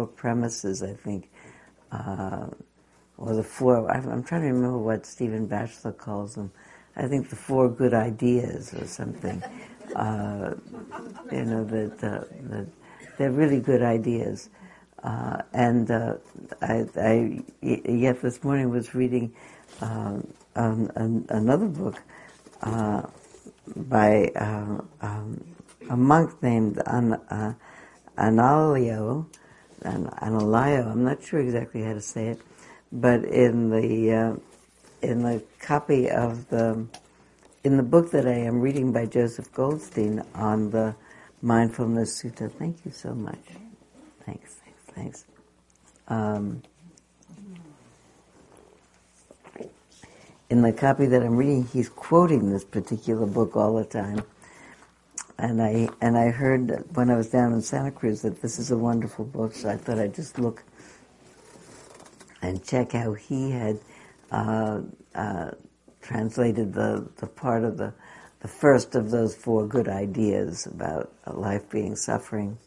four premises, I think, or the four, I'm trying to remember what Stephen Batchelor calls them. I think the four good ideas or something, that they're really good ideas. And I yet this morning was reading another book by a monk named Anālayo. I'm not sure exactly how to say it, but in the copy of the book that I am reading by Joseph Goldstein on the Mindfulness Sutta. Thank you so much. Thanks. In the copy that I'm reading, he's quoting this particular book all the time. And I heard when I was down in Santa Cruz that this is a wonderful book, so I thought I'd just look and check how he had translated the part of the first of those four good ideas about life being suffering.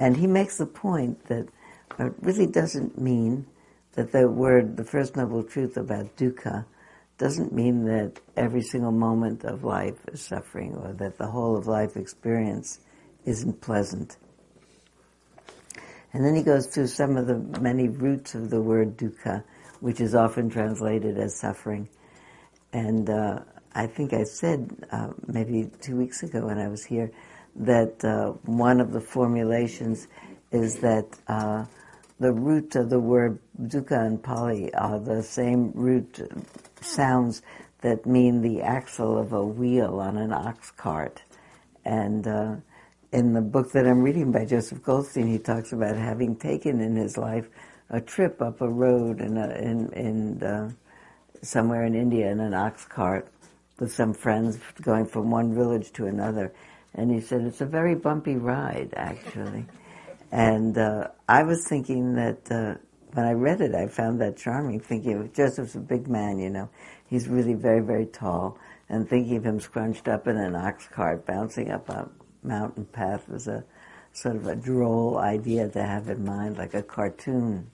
And he makes the point that it really doesn't mean that the word, the first noble truth about dukkha, doesn't mean that every single moment of life is suffering or that the whole of life experience isn't pleasant. And then he goes through some of the many roots of the word dukkha, which is often translated as suffering. And I think I said maybe 2 weeks ago when I was here that one of the formulations is that the root of the word dukkha and Pali are the same root sounds that mean the axle of a wheel on an ox cart. And in the book that I'm reading by Joseph Goldstein, he talks about having taken in his life a trip up a road in somewhere in India in an ox cart with some friends going from one village to another. And he said, it's a very bumpy ride, actually. And I was thinking that when I read it, I found that charming, thinking Joseph's a big man, you know. He's really very, very tall. And thinking of him scrunched up in an ox cart, bouncing up a mountain path was a sort of a droll idea to have in mind, like a cartoon.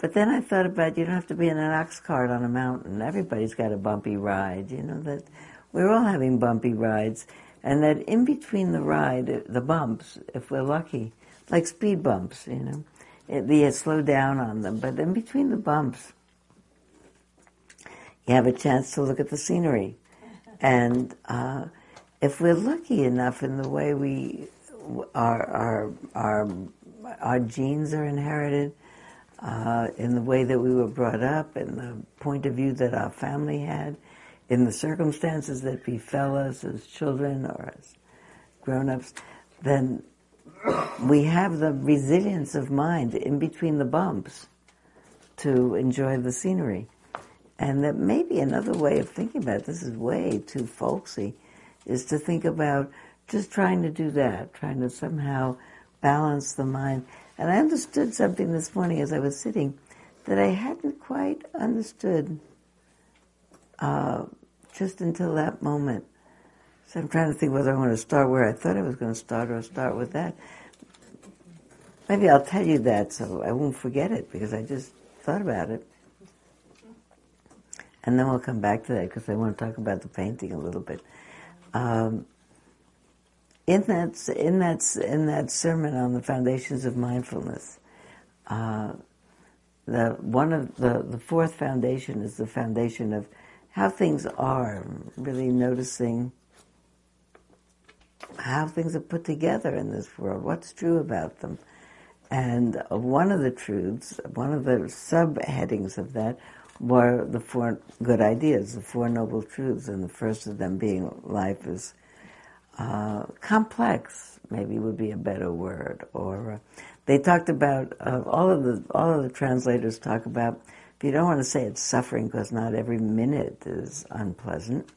But then I thought about, you don't have to be in an ox cart on a mountain. Everybody's got a bumpy ride, you know, that... We're all having bumpy rides, and that in between the ride, the bumps, if we're lucky, like speed bumps, you know, you slow down on them, but in between the bumps, you have a chance to look at the scenery. And if we're lucky enough in the way we our genes are inherited, in the way that we were brought up, in the point of view that our family had, in the circumstances that befell us as children or as grown-ups, then we have the resilience of mind in between the bumps to enjoy the scenery. And that maybe another way of thinking about it, this is way too folksy, is to think about just trying to do that, trying to somehow balance the mind. And I understood something this morning as I was sitting that I hadn't quite understood just until that moment. So I'm trying to think whether I want to start where I thought I was going to start or start with that. Maybe I'll tell you that so I won't forget it because I just thought about it. And then we'll come back to that because I want to talk about the painting a little bit. In that sermon on the foundations of mindfulness, the fourth foundation is the foundation of how things are, really noticing how things are put together in this world, what's true about them. And one of the truths, one of the subheadings of that were the four good ideas, the four noble truths, and the first of them being life is complex, maybe would be a better word. Or they talked about, all of the translators talk about, if you don't want to say it's suffering because not every minute is unpleasant.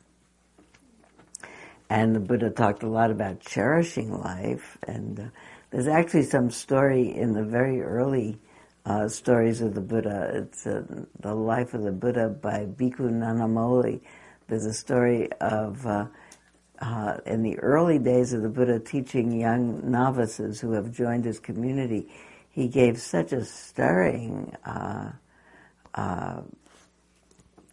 And the Buddha talked a lot about cherishing life. And there's actually some story in the very early stories of the Buddha. It's The Life of the Buddha by Bhikkhu Nanamoli. There's a story of in the early days of the Buddha teaching young novices who have joined his community, he gave such a stirring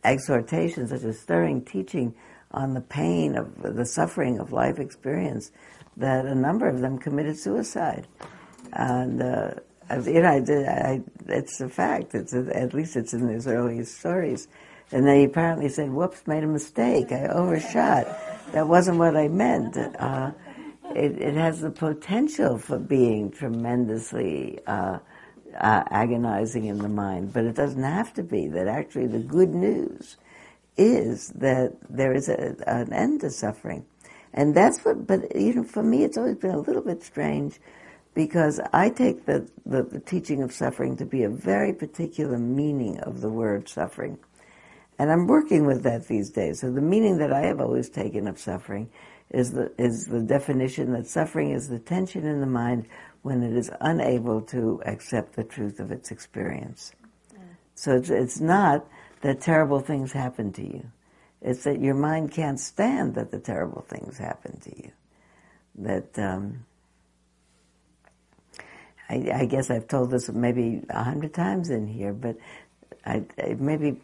exhortation, such a stirring teaching on the pain of the suffering of life experience, that a number of them committed suicide. And it's a fact. At least it's in his earliest stories. And then he apparently said, "Whoops, made a mistake. I overshot. That wasn't what I meant." It has the potential for being tremendously agonizing in the mind, but it doesn't have to be. That actually the good news is that there is an end to suffering. And that's what, but you know, for me it's always been a little bit strange, because I take the teaching of suffering to be a very particular meaning of the word suffering. And I'm working with that these days. So the meaning that I have always taken of suffering is the definition that suffering is the tension in the mind when it is unable to accept the truth of its experience. Yeah. So it's not that terrible things happen to you. It's that your mind can't stand that the terrible things happen to you. That I guess I've told this maybe 100 times in here, but maybe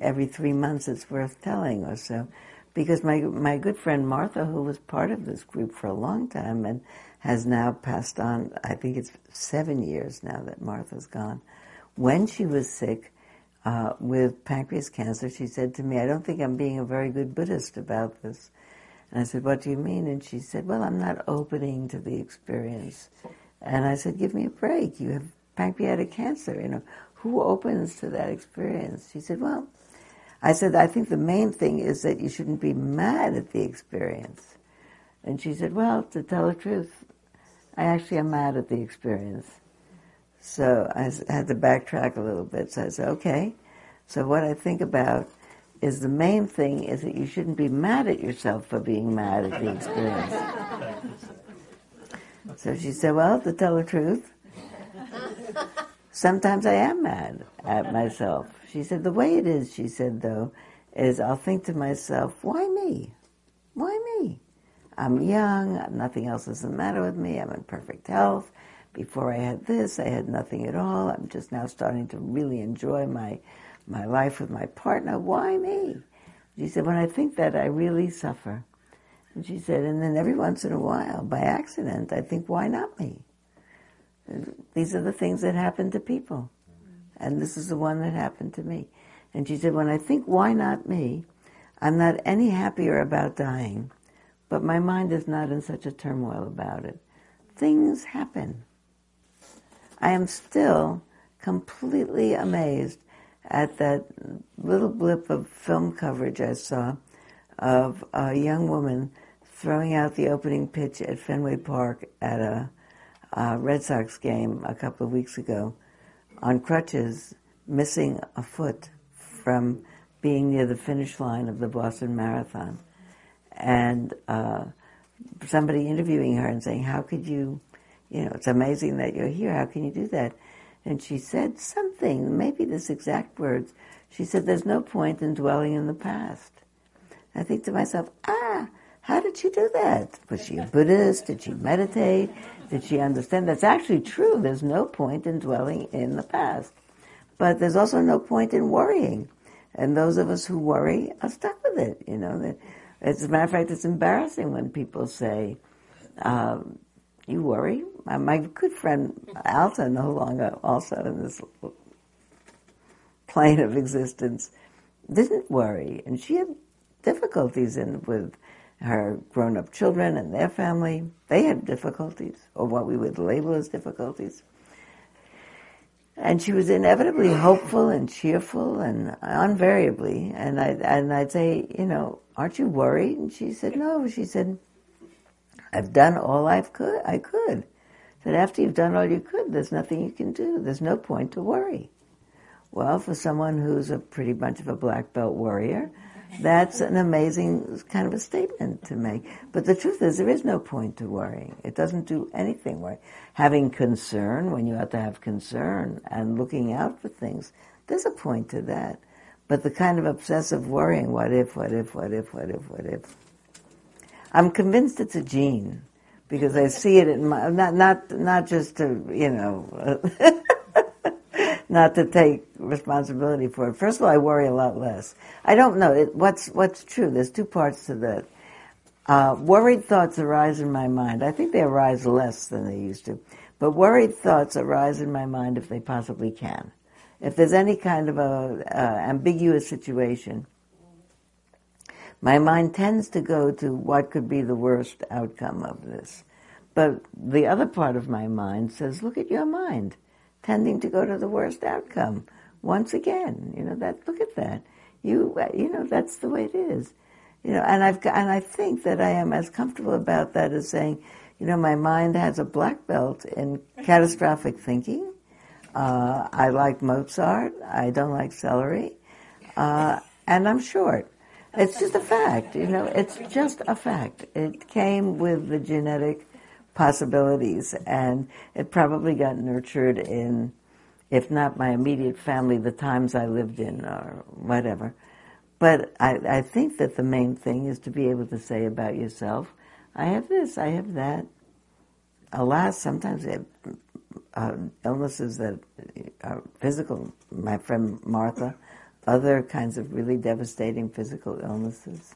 every 3 months it's worth telling or so, because my good friend Martha, who was part of this group for a long time and has now passed on, I think it's 7 years now that Martha's gone. When she was sick with pancreas cancer, she said to me, "I don't think I'm being a very good Buddhist about this." And I said, "What do you mean?" And she said, "Well, I'm not opening to the experience." And I said, "Give me a break. You have pancreatic cancer, you know. Who opens to that experience?" She said, "Well," I said, "I think the main thing is that you shouldn't be mad at the experience." And she said, "Well, to tell the truth, I actually am mad at the experience." So I had to backtrack a little bit. So I said, "Okay, so what I think about is the main thing is that you shouldn't be mad at yourself for being mad at the experience." So she said, "Well, to tell the truth, sometimes I am mad at myself." She said, "The way it is," she said, "though, is I'll think to myself, why me? Why me? I'm young, nothing else is the matter with me, I'm in perfect health. Before I had this, I had nothing at all. I'm just now starting to really enjoy my life with my partner. Why me?" She said, "When I think that, I really suffer." And she said, "And then every once in a while, by accident, I think, why not me? These are the things that happen to people. And this is the one that happened to me." And she said, "When I think, why not me, I'm not any happier about dying, but my mind is not in such a turmoil about it. Things happen. I am still completely amazed at that little blip of film coverage I saw of a young woman throwing out the opening pitch at Fenway Park at a Red Sox game a couple of weeks ago on crutches, missing a foot from being near the finish line of the Boston Marathon. And somebody interviewing her and saying, "How could you, you know, it's amazing that you're here. How can you do that?" And she said something, maybe this exact words. She said, "There's no point in dwelling in the past." I think to myself, how did she do that? Was she a Buddhist? Did she meditate? Did she understand? That's actually true. There's no point in dwelling in the past. But there's also no point in worrying. And those of us who worry are stuck with it, you know. As a matter of fact, it's embarrassing when people say, "You worry?" My good friend Alta, no longer also in this plane of existence, didn't worry. And she had difficulties with her grown-up children and their family. They had difficulties, or what we would label as difficulties. And she was inevitably hopeful and cheerful and invariably. And I'd say, "You know, aren't you worried?" And she said, "No." She said, "I've done all I could. I said, "After you've done all you could, there's nothing you can do. There's no point to worry." Well, for someone who's a pretty bunch of a black belt worrier, that's an amazing kind of a statement to make. But the truth is, there is no point to worrying. It doesn't do anything. Having concern, when you have to have concern, and looking out for things, there's a point to that. But the kind of obsessive worrying, what if, what if, what if, what if, what if, I'm convinced it's a gene because I see it in my not just to not to take responsibility for it. First of all, I worry a lot less. I don't know what's true. There's two parts to that. Worried thoughts arise in my mind. I think they arise less than they used to, but worried thoughts arise in my mind if they possibly can. If there's any kind of a ambiguous situation, my mind tends to go to what could be the worst outcome of this. But the other part of my mind says, look at your mind, tending to go to the worst outcome. Once again, look at that. That's the way it is. And I think that I am as comfortable about that as saying, my mind has a black belt in catastrophic thinking. I like Mozart. I don't like celery. And I'm short. It's just a fact, It's just a fact. It came with the genetic possibilities, and it probably got nurtured in, if not my immediate family, the times I lived in or whatever. But I think that the main thing is to be able to say about yourself, I have this, I have that. Alas, sometimes I have illnesses that are physical. My friend Martha, other kinds of really devastating physical illnesses.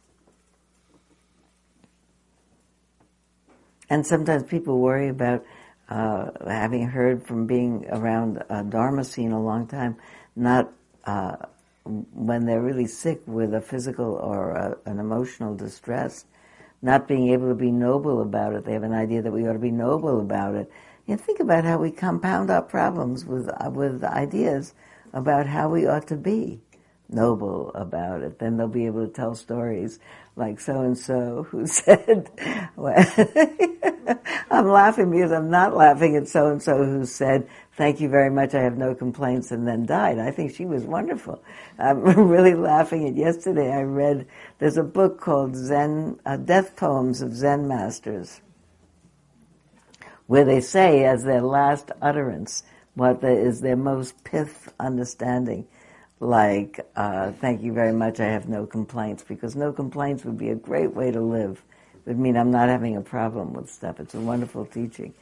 And sometimes people worry about, having heard from being around a Dharma scene a long time, not when they're really sick with a physical or an emotional distress, not being able to be noble about it. They have an idea that we ought to be noble about it. You think about how we compound our problems with ideas about how we ought to be noble about it. Then they'll be able to tell stories like so-and-so who said, well, I'm laughing because I'm not laughing at so-and-so who said, thank you very much, I have no complaints, and then died. I think she was wonderful. I'm really laughing at yesterday. I read, there's a book called Zen, Death Poems of Zen Masters, where they say as their last utterance what is their most pith understanding, like, thank you very much, I have no complaints, because no complaints would be a great way to live. It would mean I'm not having a problem with stuff. It's a wonderful teaching.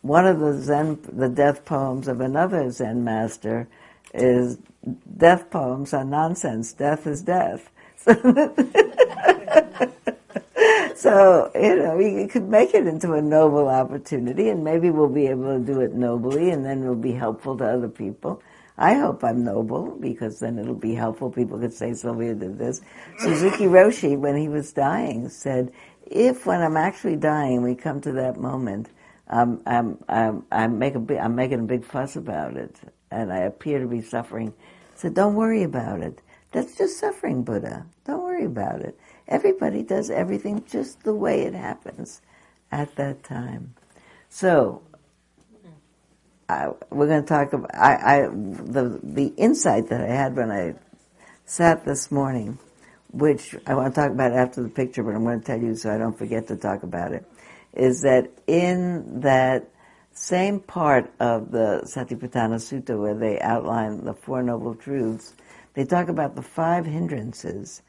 One of the death poems of another Zen master is, death poems are nonsense, death is death. So, you could make it into a noble opportunity, and maybe we'll be able to do it nobly, and then it'll be helpful to other people. I hope I'm noble, because then it'll be helpful. People could say, Sylvia did this. Suzuki Roshi, when he was dying, said, if when I'm actually dying, we come to that moment, I'm making a big fuss about it, and I appear to be suffering. So don't worry about it. That's just suffering, Buddha. Don't worry about it. Everybody does everything just the way it happens at that time. So we're going to talk about the insight that I had when I sat this morning, which I want to talk about after the picture, but I'm going to tell you so I don't forget to talk about it, is that in that same part of the Satipatthana Sutta where they outline the Four Noble Truths, they talk about the 5 hindrances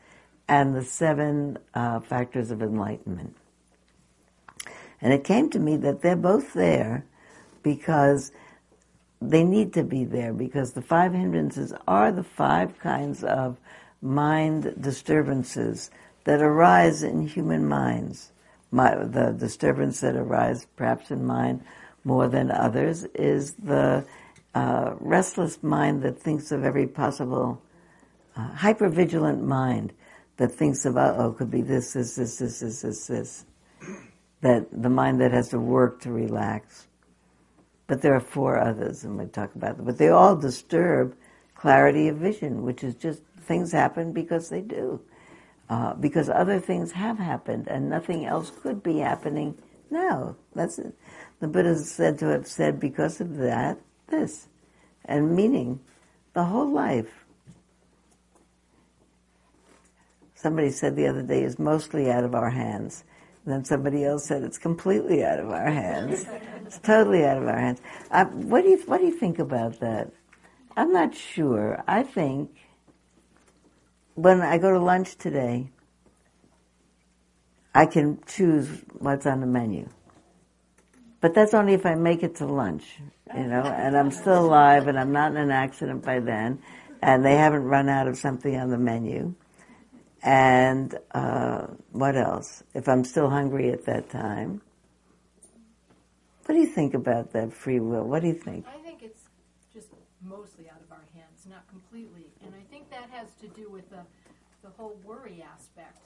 and the 7 factors of enlightenment. And it came to me that they're both there because they need to be there, because the 5 hindrances are the 5 kinds of mind disturbances that arise in human minds. The disturbance that arises perhaps in mind more than others is the restless mind that thinks of every possible, hypervigilant mind that thinks of, it could be this. That the mind that has to work to relax. But there are 4 others, and we'll talk about them. But they all disturb clarity of vision, which is just things happen because they do. Because other things have happened, and nothing else could be happening now. That's it. The Buddha is said to have said, because of that, this. And meaning, the whole life. Somebody said the other day, is mostly out of our hands. And then somebody else said, it's completely out of our hands. It's totally out of our hands. What do you think about that? I'm not sure. I think when I go to lunch today, I can choose what's on the menu. But that's only if I make it to lunch, you know, and I'm still alive and I'm not in an accident by then, and they haven't run out of something on the menu. And what else? If I'm still hungry at that time. What do you think about that free will? What do you think? I think it's just mostly out of our hands, not completely. And I think that has to do with the whole worry aspect.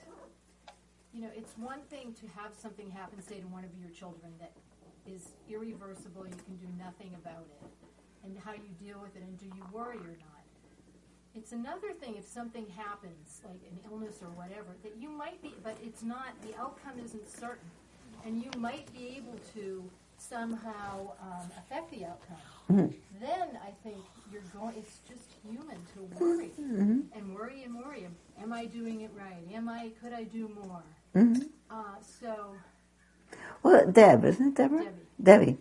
You know, it's one thing to have something happen, say, to one of your children that is irreversible, you can do nothing about it, and how you deal with it, and do you worry or not. It's another thing if something happens, like an illness or whatever, that you might be, but it's not, the outcome isn't certain, and you might be able to somehow affect the outcome. Mm-hmm. Then I think you're going, it's just human to worry, mm-hmm. and worry and worry. Am I doing it right? Could I do more? Mm-hmm. Well, Deb, isn't it Deborah? Debbie.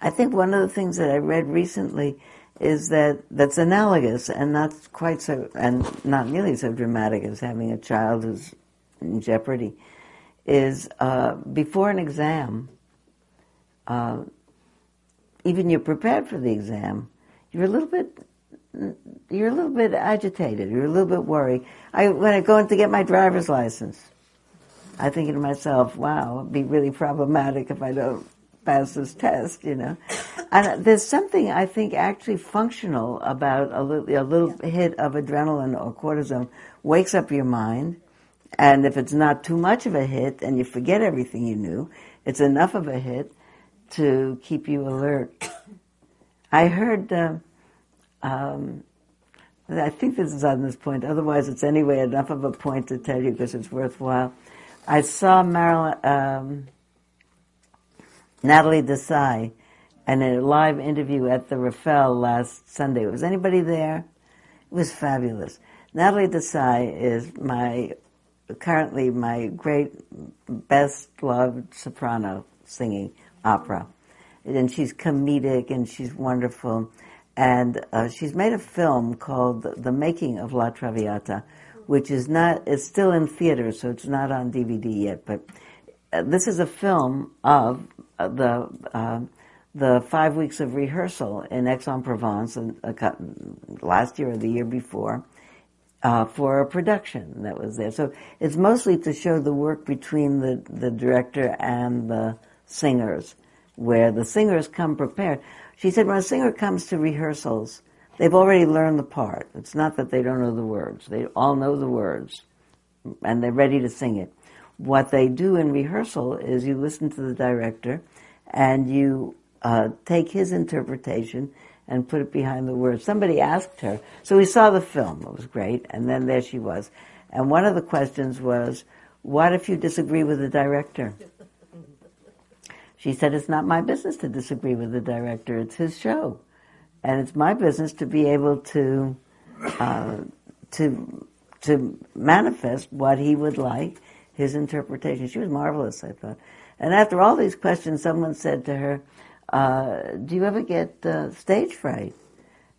I think one of the things that I read recently is that's analogous and not quite so, and not nearly so dramatic as having a child who's in jeopardy, is before an exam, even you're prepared for the exam, you're a little bit agitated, you're a little bit worried. When I go in to get my driver's license, I'm thinking to myself, wow, it'd be really problematic if I don't pass this test, you know. And there's something, I think, actually functional about a little hit of adrenaline or cortisone wakes up your mind, and if it's not too much of a hit and you forget everything you knew, it's enough of a hit to keep you alert. I heard, I think this is on this point, otherwise it's anyway enough of a point to tell you because it's worthwhile. I saw Natalie Dessay in a live interview at the Rafael last Sunday. Was anybody there? It was fabulous. Natalie Dessay is currently my great best-loved soprano singing opera. And she's comedic and she's wonderful. And she's made a film called The Making of La Traviata, which is not, it's still in theater, so it's not on DVD yet, but this is a film of the 5 weeks of rehearsal in Aix-en-Provence last year or the year before for a production that was there. So it's mostly to show the work between the director and the singers, where the singers come prepared. She said when a singer comes to rehearsals, they've already learned the part. It's not that they don't know the words. They all know the words, and they're ready to sing it. What they do in rehearsal is you listen to the director, and you take his interpretation and put it behind the words. Somebody asked her. So we saw the film. It was great. And then there she was. And one of the questions was, what if you disagree with the director? She said, it's not my business to disagree with the director. It's his show. And it's my business to be able to manifest what he would like, his interpretation. She was marvelous, I thought. And after all these questions, someone said to her, do you ever get stage fright?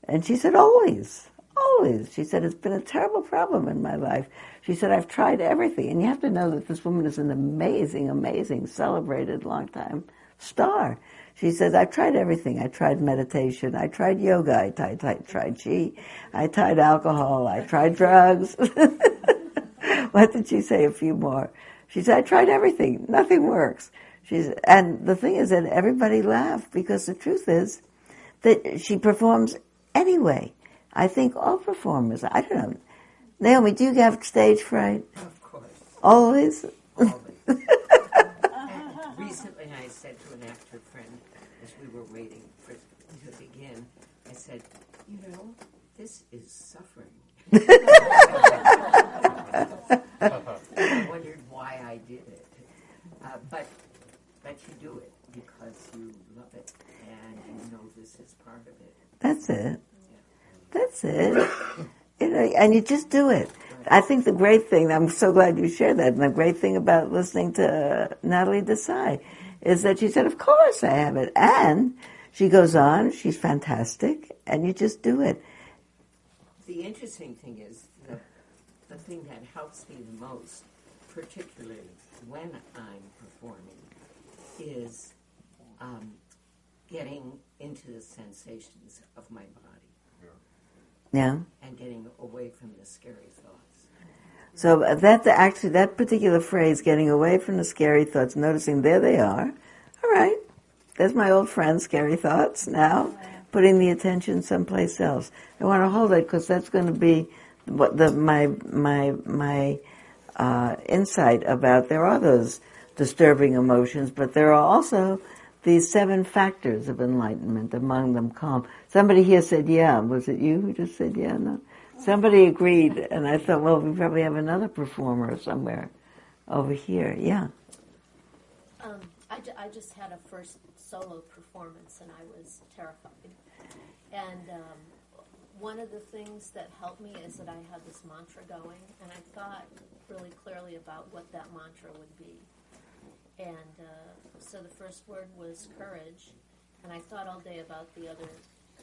And she said, always, always. She said, it's been a terrible problem in my life. She said, I've tried everything. And you have to know that this woman is an amazing, amazing, celebrated, long-time star. She says, I've tried everything. I tried meditation. I tried yoga. I tried chi. I tried alcohol. I tried drugs. What did she say? A few more. She said, I tried everything. Nothing works. And the thing is that everybody laughed because the truth is that she performs anyway. I think all performers, I don't know. Naomi, do you have stage fright? Of course. Always? Always. Recently I said to an actor friend, as we were waiting for it to begin, I said, you know, this is suffering. I wondered why I did it. But you do it because you love it and you know this is part of it. That's it. Yeah. That's it. You know, and you just do it. Right. I think the great thing, I'm so glad you shared that, and the great thing about listening to Natalie Dessay is that she said, of course I have it. And she goes on, she's fantastic, and you just do it. The interesting thing is, the thing that helps me the most particularly when I'm performing, is getting into the sensations of my body. Yeah. And getting away from the scary thoughts. So that particular phrase, getting away from the scary thoughts, noticing there they are. All right, there's my old friend, scary thoughts. Now, putting the attention someplace else. I want to hold it because that's going to be what my insight about. There are those disturbing emotions, but there are also these 7 factors of enlightenment, among them calm. Somebody here said, yeah. Was it you who just said, yeah? No. Somebody agreed, and I thought, well, we probably have another performer somewhere over here. Yeah. I just had a first solo performance, and I was terrified. And one of the things that helped me is that I had this mantra going, and I thought really clearly about what that mantra would be. And so the first word was courage, and I thought all day about the other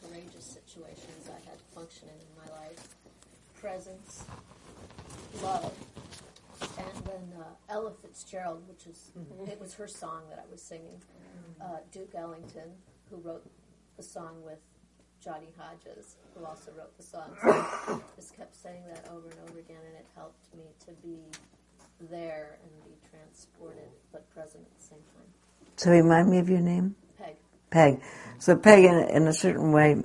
courageous situations I had functioning in my life: presence, love, and then Ella Fitzgerald, which is, it was her song that I was singing, Duke Ellington, who wrote the song with Johnny Hodges, who also wrote the song. So I just kept saying that over and over again, and it helped me to be there and be transported, but present at the same time. So remind me of your name? Peg. So Peg, in a certain way,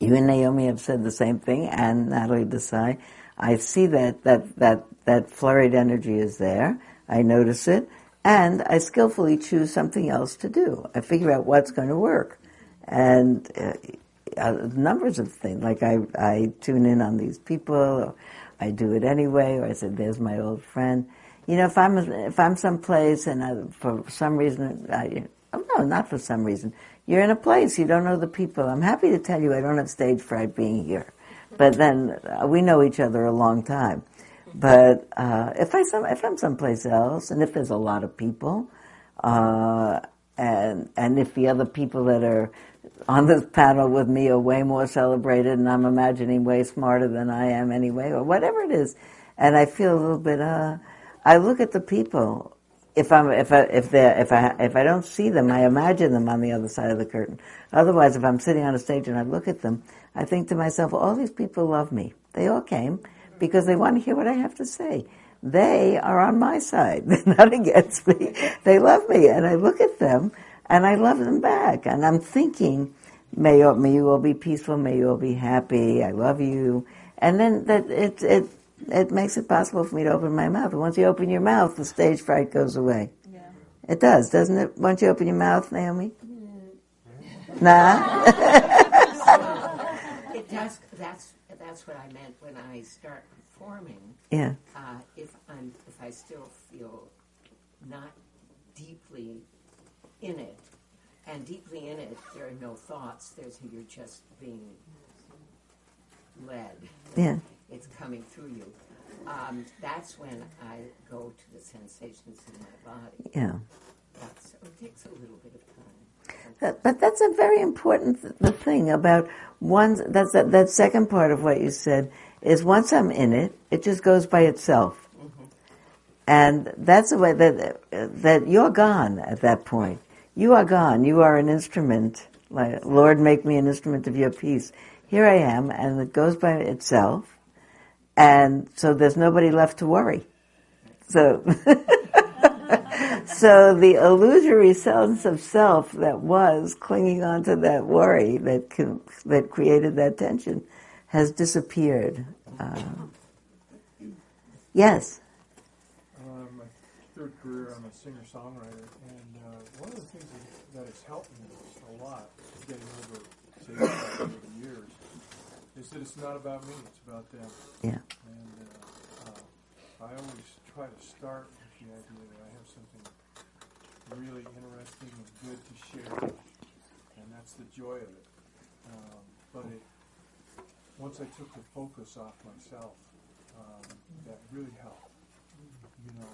you and Naomi have said the same thing, and Natalie Dessay. I see that flurried energy is there. I notice it, and I skillfully choose something else to do. I figure out what's going to work, and numbers of things. Like I tune in on these people, or I do it anyway, or I said, "There's my old friend." You know, if I'm someplace and for some reason, not for some reason, you're in a place you don't know the people. I'm happy to tell you, I don't have stage fright being here. But then we know each other a long time. But if I'm someplace else, and if there's a lot of people, and if the other people that are on this panel with me are way more celebrated, and I'm imagining way smarter than I am anyway, or whatever it is, and I feel a little bit, I look at the people. If I don't see them, I imagine them on the other side of the curtain. Otherwise, if I'm sitting on a stage and I look at them, I think to myself, all these people love me. They all came because they want to hear what I have to say. They are on my side. They're not against me. They love me. And I look at them, and I love them back. And I'm thinking, may you all be peaceful. May you all be happy. I love you. And then it makes it possible for me to open my mouth. And once you open your mouth, the stage fright goes away. Yeah. It does, doesn't it? Once you open your mouth, Naomi? Mm. Nah? That's what I meant when I start performing. Yeah. If I still feel not deeply in it, and deeply in it, there are no thoughts. You're just being led. Yeah. It's coming through you. That's when I go to the sensations in my body. Yeah. It takes a little bit of time. But that's a very important thing about one's, that second part of what you said, is once I'm in it, it just goes by itself. Mm-hmm. And that's the way that you're gone at that point. You are gone. You are an instrument. Like, Lord, make me an instrument of your peace. Here I am, and it goes by itself. And so there's nobody left to worry. So... So the illusory sense of self that was clinging on to that worry that created that tension has disappeared. Yes? My third career, I'm a singer-songwriter, and one of the things that has helped me a lot getting over the years is that it's not about me, it's about them. Yeah. And I always try to start with the idea that I have something really interesting and good to share, and that's the joy of it. Once I took the focus off myself, that really helped. You know,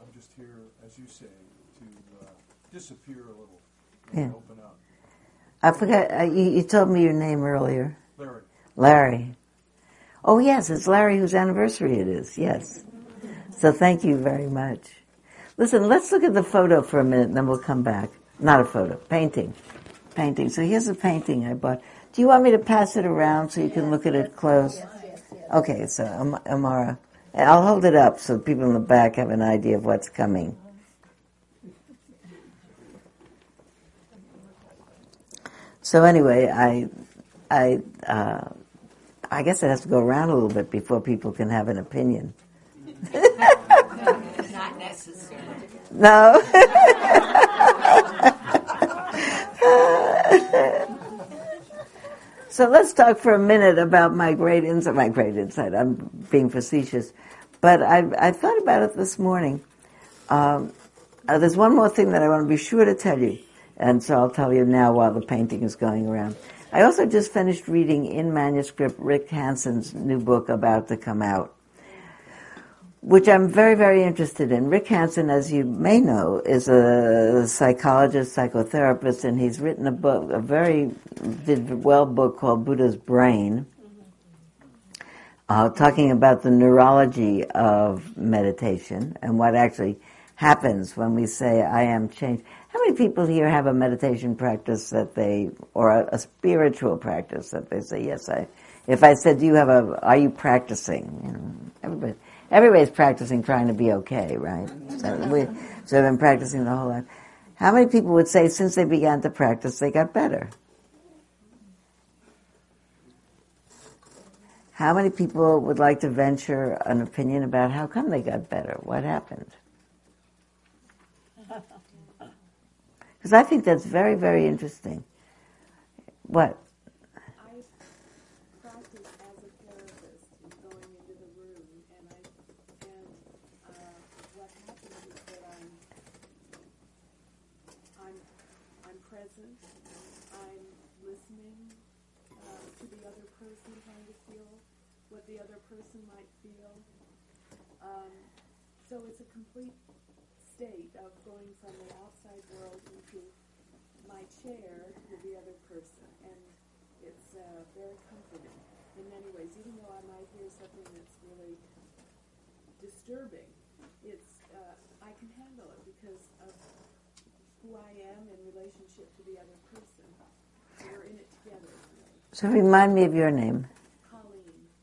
I'm just here, as you say, to disappear a little and open up. I forgot. You told me your name earlier. Larry. Oh yes, it's Larry whose anniversary it is. Yes. So thank you very much. Listen, let's look at the photo for a minute and then we'll come back. Not a photo, painting. Painting. So here's a painting I bought. Do you want me to pass it around so you can look at it close? Yes. Okay, so Amara. I'll hold it up so people in the back have an idea of what's coming. So anyway, I guess it has to go around a little bit before people can have an opinion. Not necessary. No. So let's talk for a minute about my great insight. I'm being facetious, but I thought about it this morning. There's one more thing that I want to be sure to tell you, and so I'll tell you now while the painting is going around. I also just finished reading in manuscript Rick Hanson's new book about to come out, which I'm very, very interested in. Rick Hanson, as you may know, is a psychologist, psychotherapist, and he's written a book, a very well book called Buddha's Brain, talking about the neurology of meditation and what actually happens when we say, I am changed. How many people here have a meditation practice or a spiritual practice that they say, yes, if I said, are you practicing? You know, everybody's practicing trying to be okay, right? So I've been practicing the whole life. How many people would say since they began to practice, they got better? How many people would like to venture an opinion about how come they got better? What happened? Because I think that's very, very interesting. What? So it's a complete state of going from the outside world into my chair with the other person, and it's very comforting in many ways. Even though I might hear something that's really disturbing, it's I can handle it because of who I am in relationship to the other person. We're in it together. So remind me of your name.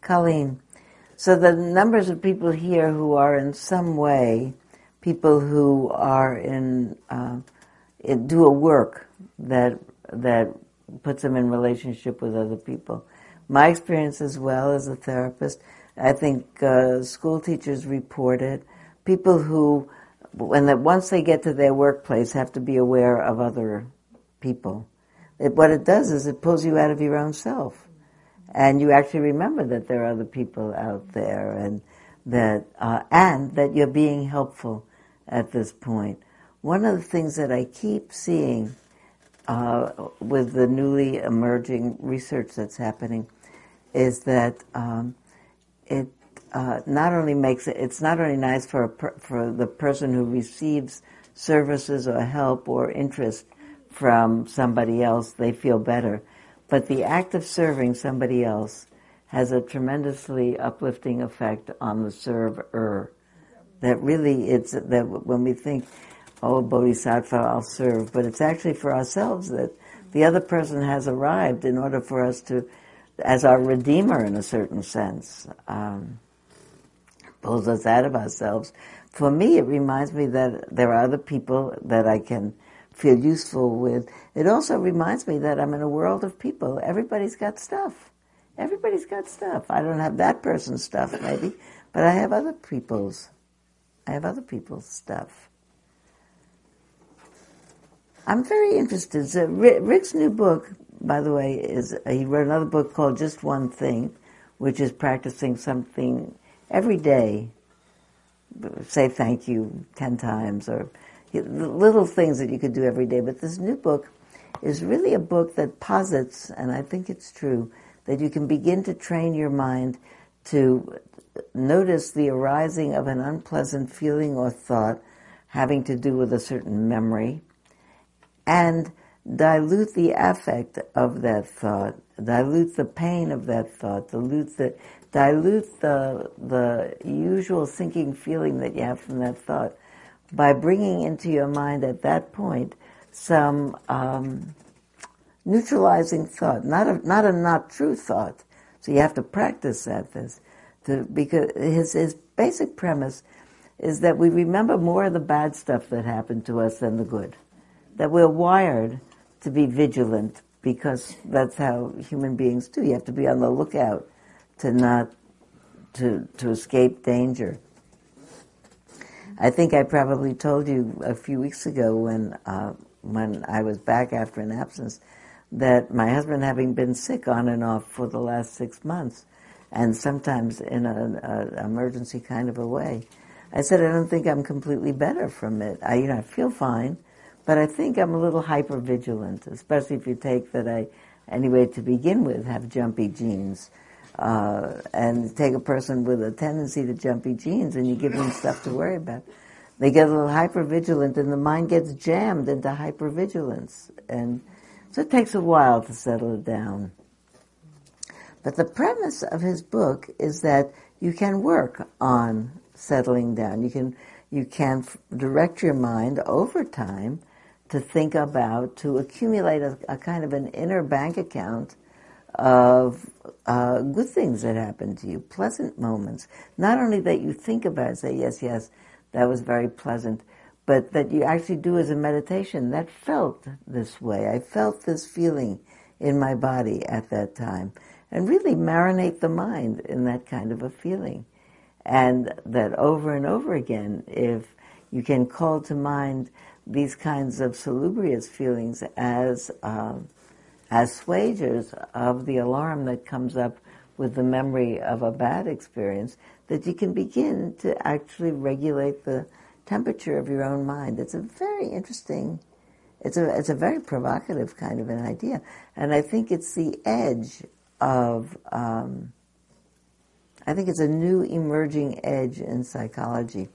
Colleen. So the numbers of people here who are in some way, people who are do a work that puts them in relationship with other people. My experience as well as a therapist, I think school teachers report it. People who, once they get to their workplace, have to be aware of other people. What it does is it pulls you out of your own self. And you actually remember that there are other people out there and that you're being helpful at this point. One of the things that I keep seeing with the newly emerging research that's happening is that it's not only nice for the person who receives services or help or interest from somebody else, they feel better. But the act of serving somebody else has a tremendously uplifting effect on the server. That really, when we think, oh, Bodhisattva, I'll serve, but it's actually for ourselves that the other person has arrived in order for us to, as our redeemer in a certain sense, pulls us out of ourselves. For me, it reminds me that there are other people that I can feel useful with. It also reminds me that I'm in a world of people. Everybody's got stuff. I don't have that person's stuff, maybe, but I have other people's. Stuff. I'm very interested. So Rick's new book, by the way, he wrote another book called Just One Thing, which is practicing something every day. Say thank you 10 times or little things that you could do every day. But this new book is really a book that posits, and I think it's true, that you can begin to train your mind to notice the arising of an unpleasant feeling or thought having to do with a certain memory, and dilute the affect of that thought, dilute the pain of that thought, dilute the dilute the usual sinking feeling that you have from that thought by bringing into your mind at that point some neutralizing thought, not a not true thought. So you have to practice at this, because his basic premise is that we remember more of the bad stuff that happened to us than the good. That we're wired to be vigilant because that's how human beings do. You have to be on the lookout to escape danger. I think I probably told you a few weeks ago when I was back after an absence that my husband, having been sick on and off for the last 6 months, and sometimes in an emergency kind of a way, I said, I don't think I'm completely better from it. I feel fine, but I think I'm a little hypervigilant, especially if you take that I, anyway, to begin with, have jumpy genes. And take a person with a tendency to jumpy genes and you give them stuff to worry about. They get a little hypervigilant and the mind gets jammed into hypervigilance. And so it takes a while to settle it down. But the premise of his book is that you can work on settling down. You can direct your mind over time to think about, to accumulate a kind of an inner bank account of good things that happen to you, pleasant moments. Not only that you think about it, say, yes, yes, that was very pleasant, but that you actually do as a meditation. That felt this way. I felt this feeling in my body at that time. And really marinate the mind in that kind of a feeling. And that over and over again, if you can call to mind these kinds of salubrious feelings as assuagers of the alarm that comes up with the memory of a bad experience, that you can begin to actually regulate the temperature of your own mind. It's a very interesting, it's a very provocative kind of an idea. And I think it's the edge of, I think it's a new emerging edge in psychology.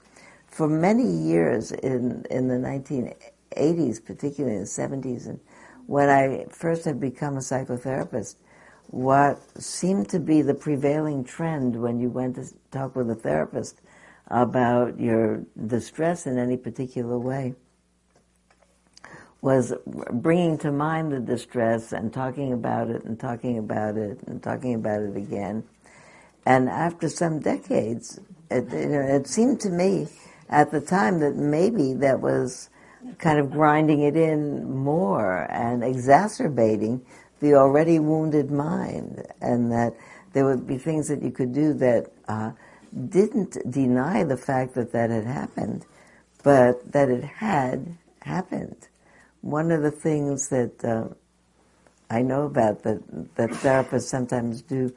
For many years in the 1980s, particularly in the 70s, and when I first had become a psychotherapist, what seemed to be the prevailing trend when you went to talk with a therapist about your distress in any particular way was bringing to mind the distress and talking about it and talking about it and talking about it again. And after some decades, it seemed to me at the time that maybe that was kind of grinding it in more and exacerbating the already wounded mind, and that there would be things that you could do that didn't deny the fact that that had happened, but that it had happened. One of the things that I know about that therapists sometimes do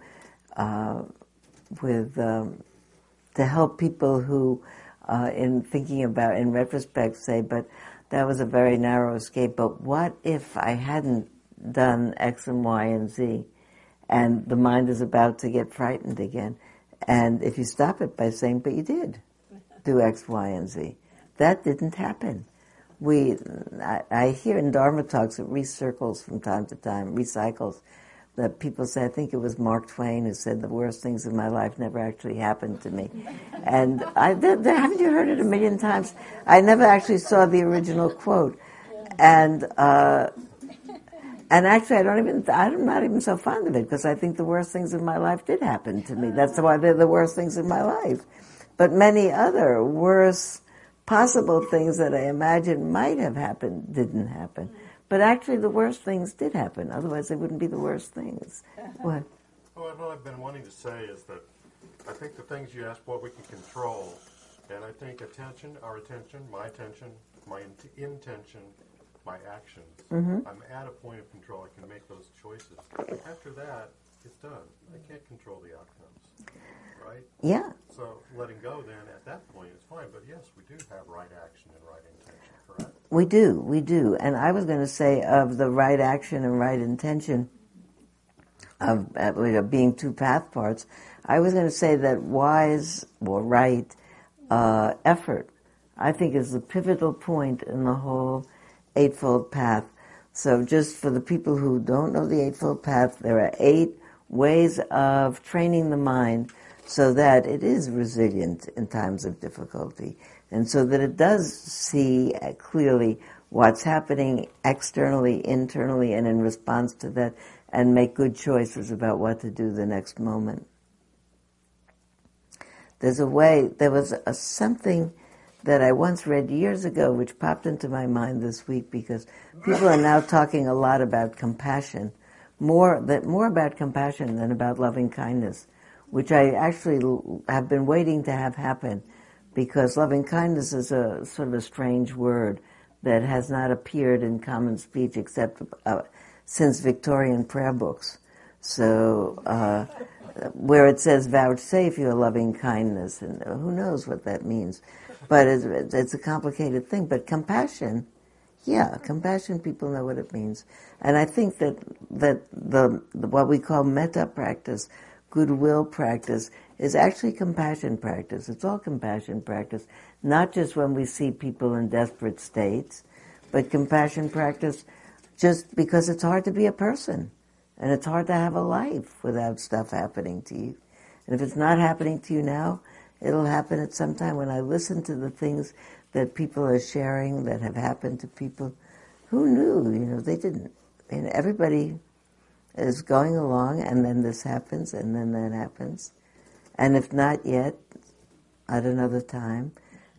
with to help people who, in thinking about, in retrospect, say, but that was a very narrow escape, but what if I hadn't done X and Y and Z, and the mind is about to get frightened again. And if you stop it by saying, but you did do X, Y, and Z, that didn't happen. I hear in Dharma talks, it recircles from time to time, recycles, that people say, I think it was Mark Twain who said the worst things in my life never actually happened to me. And haven't you heard it a million times? I never actually saw the original quote. And actually, I'm not even so fond of it because I think the worst things in my life did happen to me. That's why they're the worst things in my life. But many other worse possible things that I imagine might have happened didn't happen. But actually, the worst things did happen. Otherwise, they wouldn't be the worst things. What? Well, what I've been wanting to say is that I think the things you ask, what we can control, and I think attention, our attention, my intention, my actions. Mm-hmm. I'm at a point of control. I can make those choices. After that, it's done. I can't control the outcomes, right? Yeah. So letting go then at that point is fine. But yes, we do have right action and right intention, correct? We do. And I was going to say of the right action and right intention of being two path parts, I was going to say that wise or right effort, I think, is the pivotal point in the whole Eightfold Path. So just for the people who don't know the Eightfold Path, there are 8 ways of training the mind so that it is resilient in times of difficulty, and so that it does see clearly what's happening externally, internally, and in response to that, and make good choices about what to do the next moment. There's a way, there was something that I once read years ago, which popped into my mind this week, because people are now talking a lot about compassion, more about compassion than about loving kindness, which I actually have been waiting to have happen, because loving kindness is a sort of a strange word that has not appeared in common speech except since Victorian prayer books. So where it says vouchsafe your loving kindness, and who knows what that means. But it's a complicated thing. But compassion, yeah, compassion, people know what it means. And I think that the what we call metta practice, goodwill practice, is actually compassion practice. It's all compassion practice, not just when we see people in desperate states, but compassion practice just because it's hard to be a person. And it's hard to have a life without stuff happening to you. And if it's not happening to you now, it'll happen at some time. When I listen to the things that people are sharing that have happened to people, who knew? You know, they didn't. And everybody is going along, and then this happens, and then that happens. And if not yet, at another time,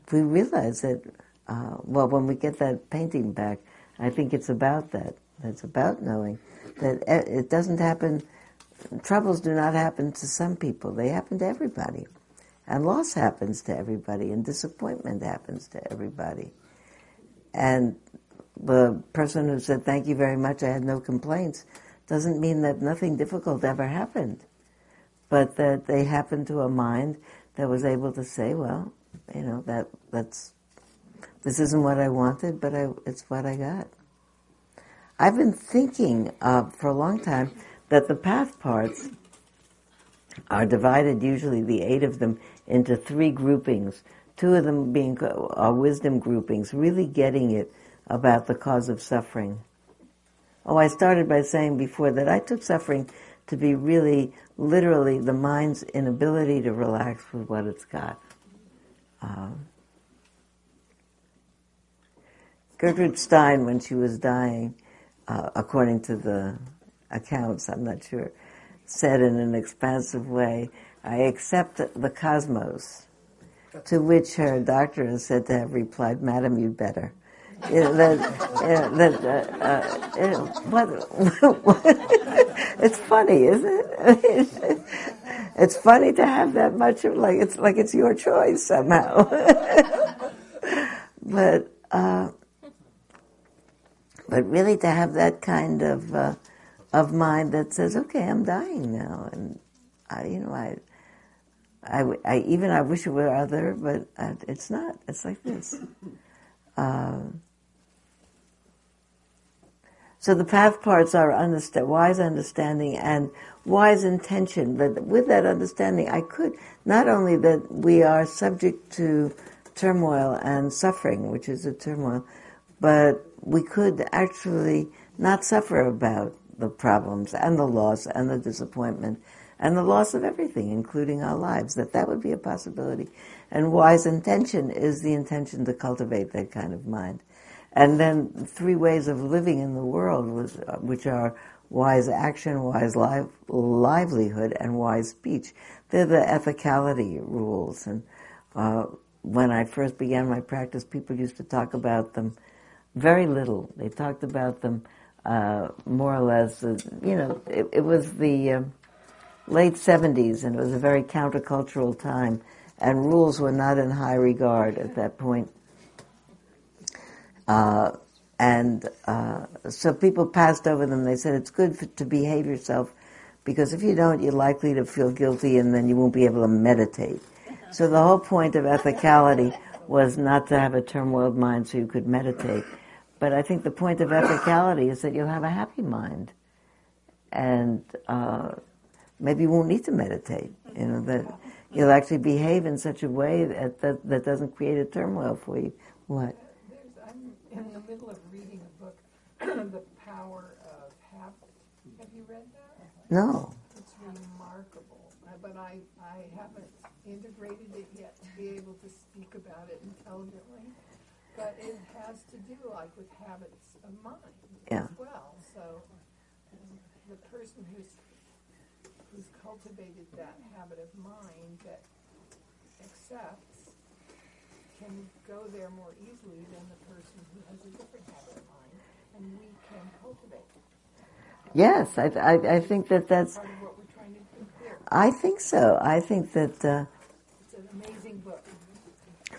if we realize that, well, when we get that painting back, I think it's about that. It's about knowing that it doesn't happen, troubles do not happen to some people. They happen to everybody. And loss happens to everybody, and disappointment happens to everybody. And the person who said, thank you very much, I had no complaints, doesn't mean that nothing difficult ever happened, but that they happened to a mind that was able to say, well, you know, this isn't what I wanted, but it's what I got. I've been thinking for a long time that the path parts are divided, usually the 8 of them, into 3 groupings, 2 of them being are wisdom groupings, really getting it about the cause of suffering. Oh, I started by saying before that I took suffering to be really, literally, the mind's inability to relax with what it's got. Gertrude Stein, when she was dying, according to the accounts, I'm not sure, said in an expansive way, I accept the cosmos, to which her doctor is said to have replied, Madam, you'd better. It's funny, isn't it? I mean, it's funny to have that much of, like it's your choice somehow. But really to have that kind of mind that says, okay, I'm dying now, and I wish it were other, but it's not. It's like this. So the path parts are wise understanding and wise intention. That with that understanding, I could not only that we are subject to turmoil and suffering, which is a turmoil, but we could actually not suffer about the problems and the loss and the disappointment and the loss of everything, including our lives, that would be a possibility. And wise intention is the intention to cultivate that kind of mind. And then 3 ways of living in the world, which are wise action, wise livelihood, and wise speech. They're the ethicality rules. And when I first began my practice, people used to talk about them very little. They talked about them more or less, it was the late 70s, and it was a very countercultural time, and rules were not in high regard at that point. So people passed over them. They said it's good to behave yourself, because if you don't, you're likely to feel guilty, and then you won't be able to meditate. So the whole point of ethicality was not to have a turmoiled mind so you could meditate. But I think the point of ethicality is that you'll have a happy mind, and maybe you won't need to meditate. You know, that you'll actually behave in such a way that doesn't create a turmoil for you. What? I'm in the middle of reading a book, The Power of Habit. Have you read that? No. It's It's remarkable, but I haven't integrated it yet to be able to speak about it intelligently. But it has to do, like, with habits of mind as well. So the person who's cultivated that habit of mind that accepts can go there more easily than the person who has a different habit of mind, and we can cultivate it. Yes, I think that's part of what we're trying to do here. I think so. I think that it's an amazing book.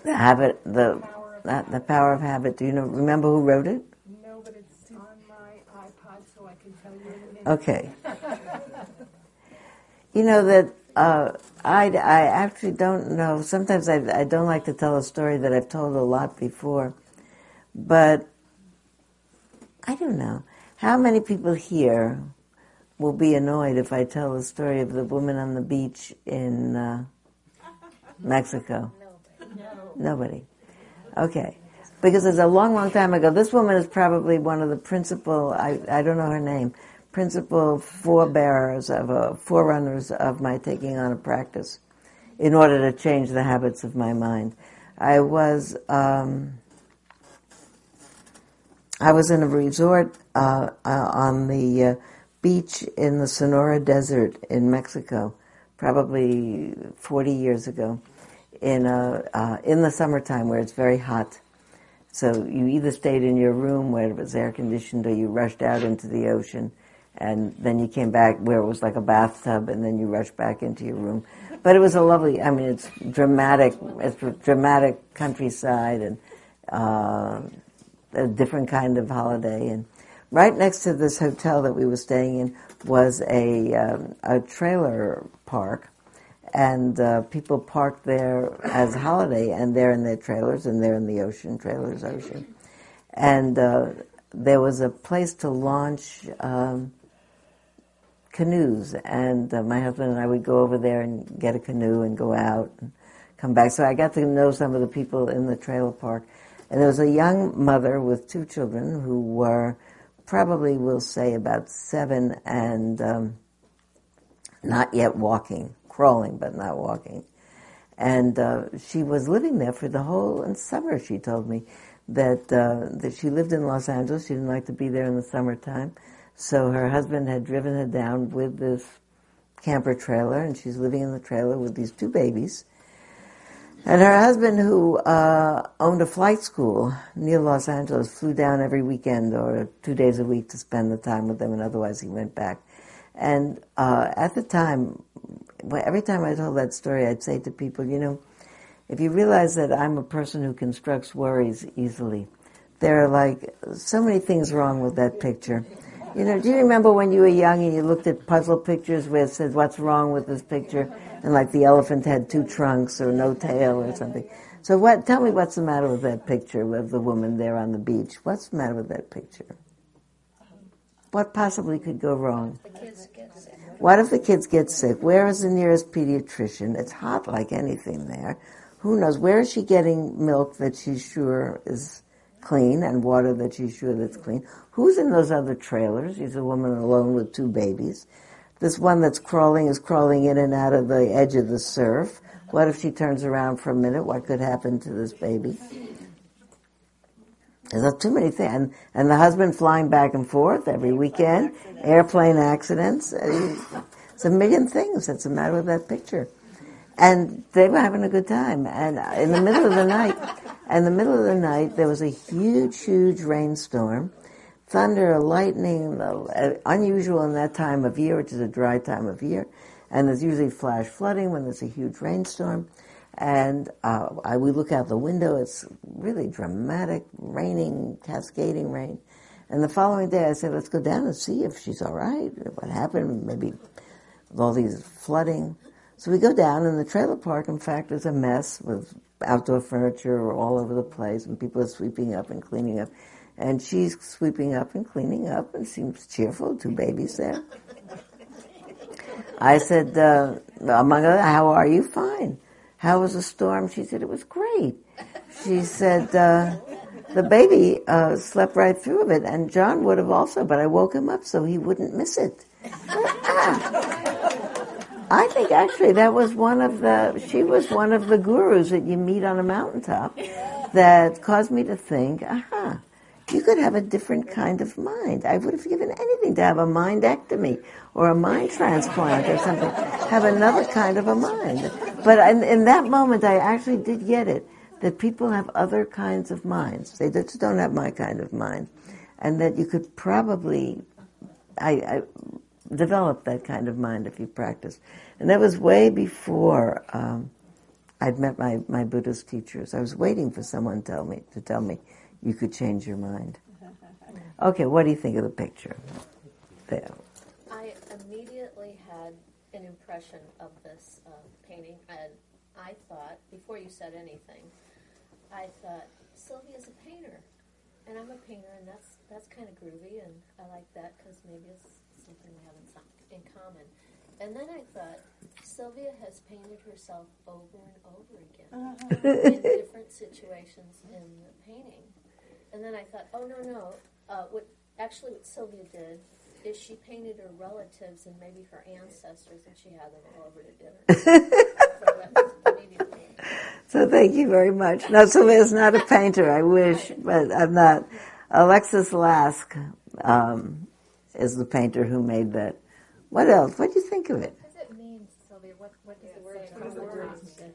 The Power of Habit. Do you remember who wrote it? No, but it's on my iPod, so I can tell you in a minute. Okay. You know that I actually don't know. Sometimes I don't like to tell a story that I've told a lot before, but I don't know how many people here will be annoyed if I tell the story of the woman on the beach in Mexico. Nobody. Okay, because it's a long, long time ago. This woman is probably one of the principal, I don't know her name, principal forerunners of my taking on a practice in order to change the habits of my mind. I was in a resort on the beach in the Sonora Desert in Mexico, probably 40 years ago. In the summertime where it's very hot. So you either stayed in your room where it was air conditioned or you rushed out into the ocean and then you came back where it was like a bathtub and then you rushed back into your room. But it was a lovely, I mean, it's dramatic countryside and a different kind of holiday. And right next to this hotel that we were staying in was a trailer park. And people park there as a holiday, and they're in their trailers, and they're in the ocean, And there was a place to launch canoes, and my husband and I would go over there and get a canoe and go out and come back. So I got to know some of the people in the trailer park. And there was a young mother with two children who were probably, we'll say, about 7 and not yet walking. Crawling but not walking, and she was living there for the whole summer. She told me that she lived in Los Angeles. She didn't like to be there in the summertime, so her husband had driven her down with this camper trailer, and she's living in the trailer with these two babies. And her husband, who owned a flight school near Los Angeles, flew down every weekend or 2 days a week to spend the time with them, and otherwise he went back. And at the time, every time I told that story, I'd say to people, you know, if you realize that I'm a person who constructs worries easily, there are like so many things wrong with that picture. You know, do you remember when you were young and you looked at puzzle pictures where it said, what's wrong with this picture? And like the elephant had two trunks or no tail or something. So tell me what's the matter with that picture of the woman there on the beach. What's the matter with that picture? What possibly could go wrong? The kids get sick. What if the kids get sick? Where is the nearest pediatrician? It's hot like anything there. Who knows? Where is she getting milk that she's sure is clean and water that she's sure that's clean? Who's in those other trailers? She's a woman alone with two babies. This one that's crawling is crawling in and out of the edge of the surf. What if she turns around for a minute? What could happen to this baby? There's too many things. And the husband flying back and forth every weekend, airplane accidents. It's a million things that's the matter with that picture. And they were having a good time. And in the middle of the night, there was a huge, huge rainstorm, thunder, lightning, unusual in that time of year, which is a dry time of year. And there's usually flash flooding when there's a huge rainstorm. And we look out the window. It's really dramatic, raining, cascading rain. And the following day I said, let's go down and see if she's all right, what happened, maybe with all these flooding. So we go down, and the trailer park, in fact, is a mess with outdoor furniture all over the place, and people are sweeping up and cleaning up. And she's sweeping up and cleaning up and seems cheerful, two babies there. I said, among other, how are you? Fine. How was the storm? She said, it was great. She said, the baby slept right through it, and John would have also, but I woke him up so he wouldn't miss it. I think actually that was she was one of the gurus that you meet on a mountaintop that caused me to think, aha, you could have a different kind of mind. I would have given anything to have a mindectomy or a mind transplant or something, have another kind of a mind. But in that moment, I actually did get it, that people have other kinds of minds. They just don't have my kind of mind. And that you could probably I develop that kind of mind if you practice. And that was way before I'd met my Buddhist teachers. I was waiting for someone to tell me you could change your mind. Okay, what do you think of the picture? There. I immediately had an impression of this painting, and I thought, before you said anything, I thought, Sylvia's a painter, and I'm a painter, and that's kind of groovy, and I like that because maybe it's something we have in common. And then I thought, Sylvia has painted herself over and over again in different situations in the painting. And then I thought, oh, no. What Sylvia did is she painted her relatives and maybe her ancestors, and she had them all over to dinner. So thank you very much. No, Sylvia's not a painter, I wish, but I'm not. Alexis Lask is the painter who made that. What else? What do you think of it? What does it mean, Sylvia? What does the word mean?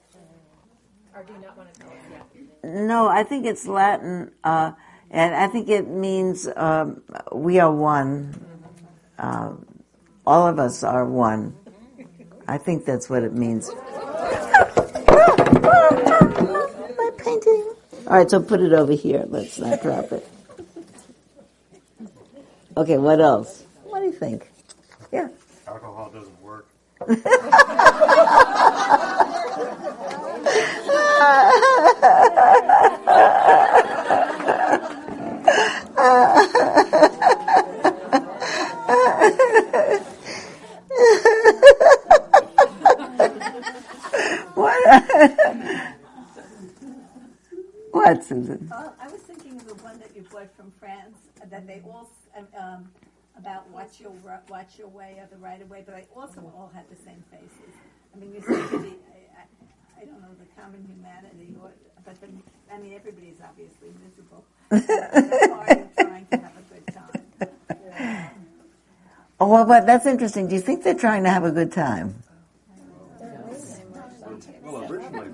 Or do you not want to tell us yet? No, I think it's Latin, and I think it means we are one. All of us are one. I think that's what it means. My painting. All right, so put it over here. Let's not drop it. Okay, what else? What do you think? Yeah. Alcohol doesn't work. What, Susan? Well, I was thinking of the one that you brought from France, that they all about watch your way or the right of way, but I also all had the same faces. I mean, you see, I don't know the common humanity, but everybody's obviously miserable. It's hard trying to have a good time. Yeah. Oh, well, but that's interesting. Do you think they're trying to have a good time? Well, originally,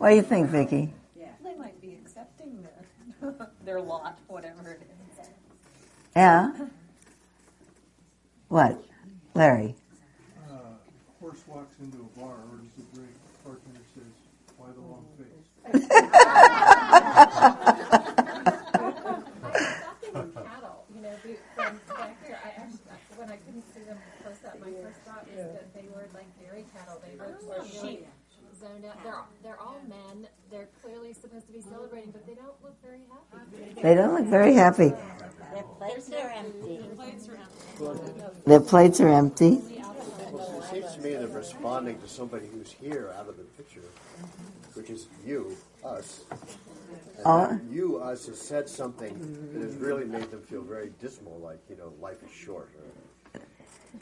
what do you think, Vicky? Yeah. They might be accepting their lot, whatever it is. Yeah. What, Larry? Horse walks into a bar, orders a drink. The bartender says, "Why the long face?" Stopping cattle, from back here. I actually, when I couldn't see them close up, my first thought was that they were like dairy cattle. They were sheep. Zoned out. They're all men. They're clearly supposed to be celebrating, but they don't look very happy. They don't look very happy. Their plates are empty. Their plates are empty. Well, it seems to me they're responding to somebody who's here out of the picture, which is you, us. And you, us, has said something that has really made them feel very dismal, like, life is short or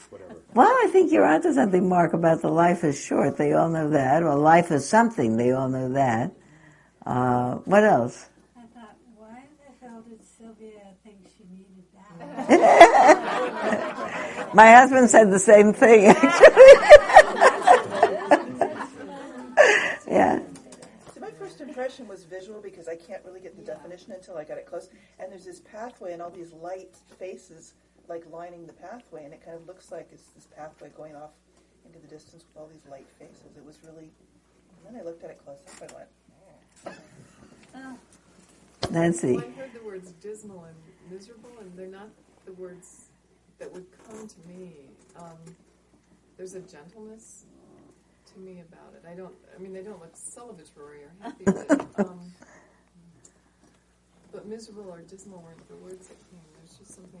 whatever. Well, I think you're onto something, Mark, about the life is short. They all know that. Or life is something. They all know that. What else? My husband said the same thing, actually. Yeah. So my first impression was visual because I can't really get the definition until I got it close. And there's this pathway and all these light faces like lining the pathway, and it kind of looks like it's this pathway going off into the distance with all these light faces. It was really. And then I looked at it close up and went, Nancy. Well, I heard the words dismal and miserable, and they're not the words that would come to me. There's a gentleness to me about it. They don't look celebratory or happy, but miserable or dismal weren't the words that came. There's just something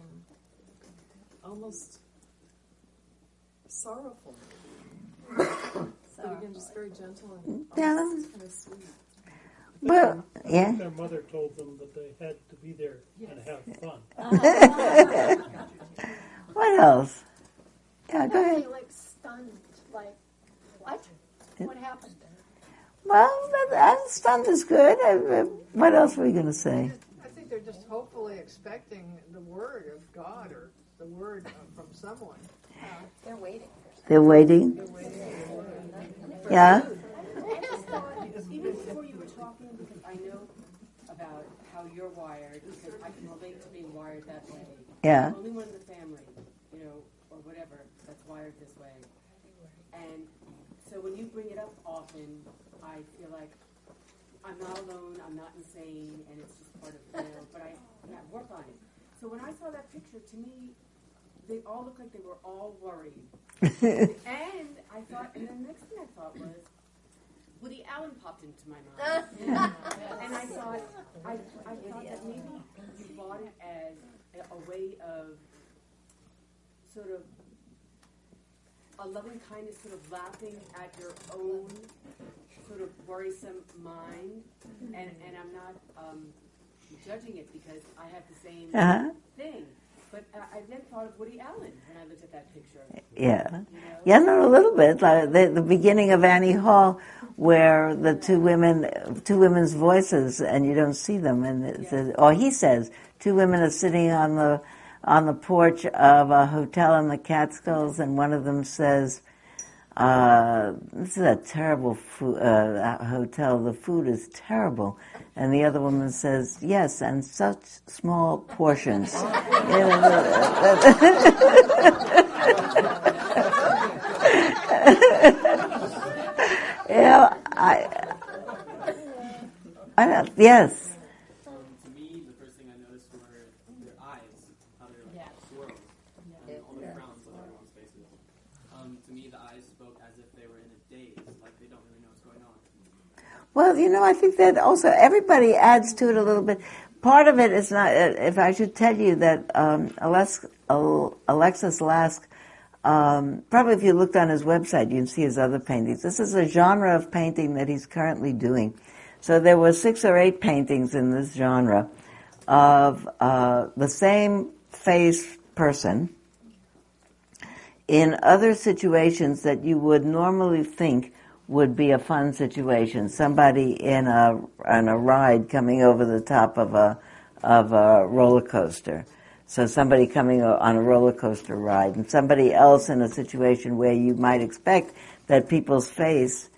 almost sorrowful. But again, just very gentle and kind of sweet. Well, yeah. Their mother told them that they had to be there and have fun. What else? Yeah, go ahead. Like stunned, like what? What happened there? Well, I'm stunned is good. What else are we going to say? I think they're just hopefully expecting the word of God or the word from someone. They're waiting. They're waiting. They're waiting. Yeah. I just thought, even before you were talking, because I know about how you're wired, because I can relate to being wired that way. Yeah. I'm only one in the family, you know, or whatever, that's wired this way. And so when you bring it up often, I feel like I'm not alone, I'm not insane, and it's just part of it, but I work on it. So when I saw that picture, to me, they all looked like they were all worried. And I thought, and the next thing I thought was, Woody Allen popped into my mind. And I thought, I thought that maybe you bought it as a way of sort of a loving kindness, sort of laughing at your own sort of worrisome mind. And I'm not judging it because I have the same thing. But I then thought of Woody Allen when I looked at that picture. Yeah. You know? Yeah, no, a little bit. Like the beginning of Annie Hall, where the two women's voices, and you don't see them. And he says, two women are sitting on the porch of a hotel in the Catskills, and one of them says, this is a terrible hotel. The food is terrible. And the other woman says, yes, and such small portions. Yes. To me, the first thing I noticed were their eyes, how they were like swirled, and all the frowns on everyone's faces. To me, the eyes spoke as if they were in a daze, like they don't really know what's going on. Well, you know, I think that also everybody adds to it a little bit. Part of it is not, if I should tell you that Alexis Lask, probably if you looked on his website, you'd see his other paintings. This is a genre of painting that he's currently doing. So there were 6 or 8 paintings in this genre of the same face person in other situations that you would normally think would be a fun situation. Somebody in a ride coming over the top of a roller coaster. So somebody coming on a roller coaster ride, and somebody else in a situation where you might expect that people's face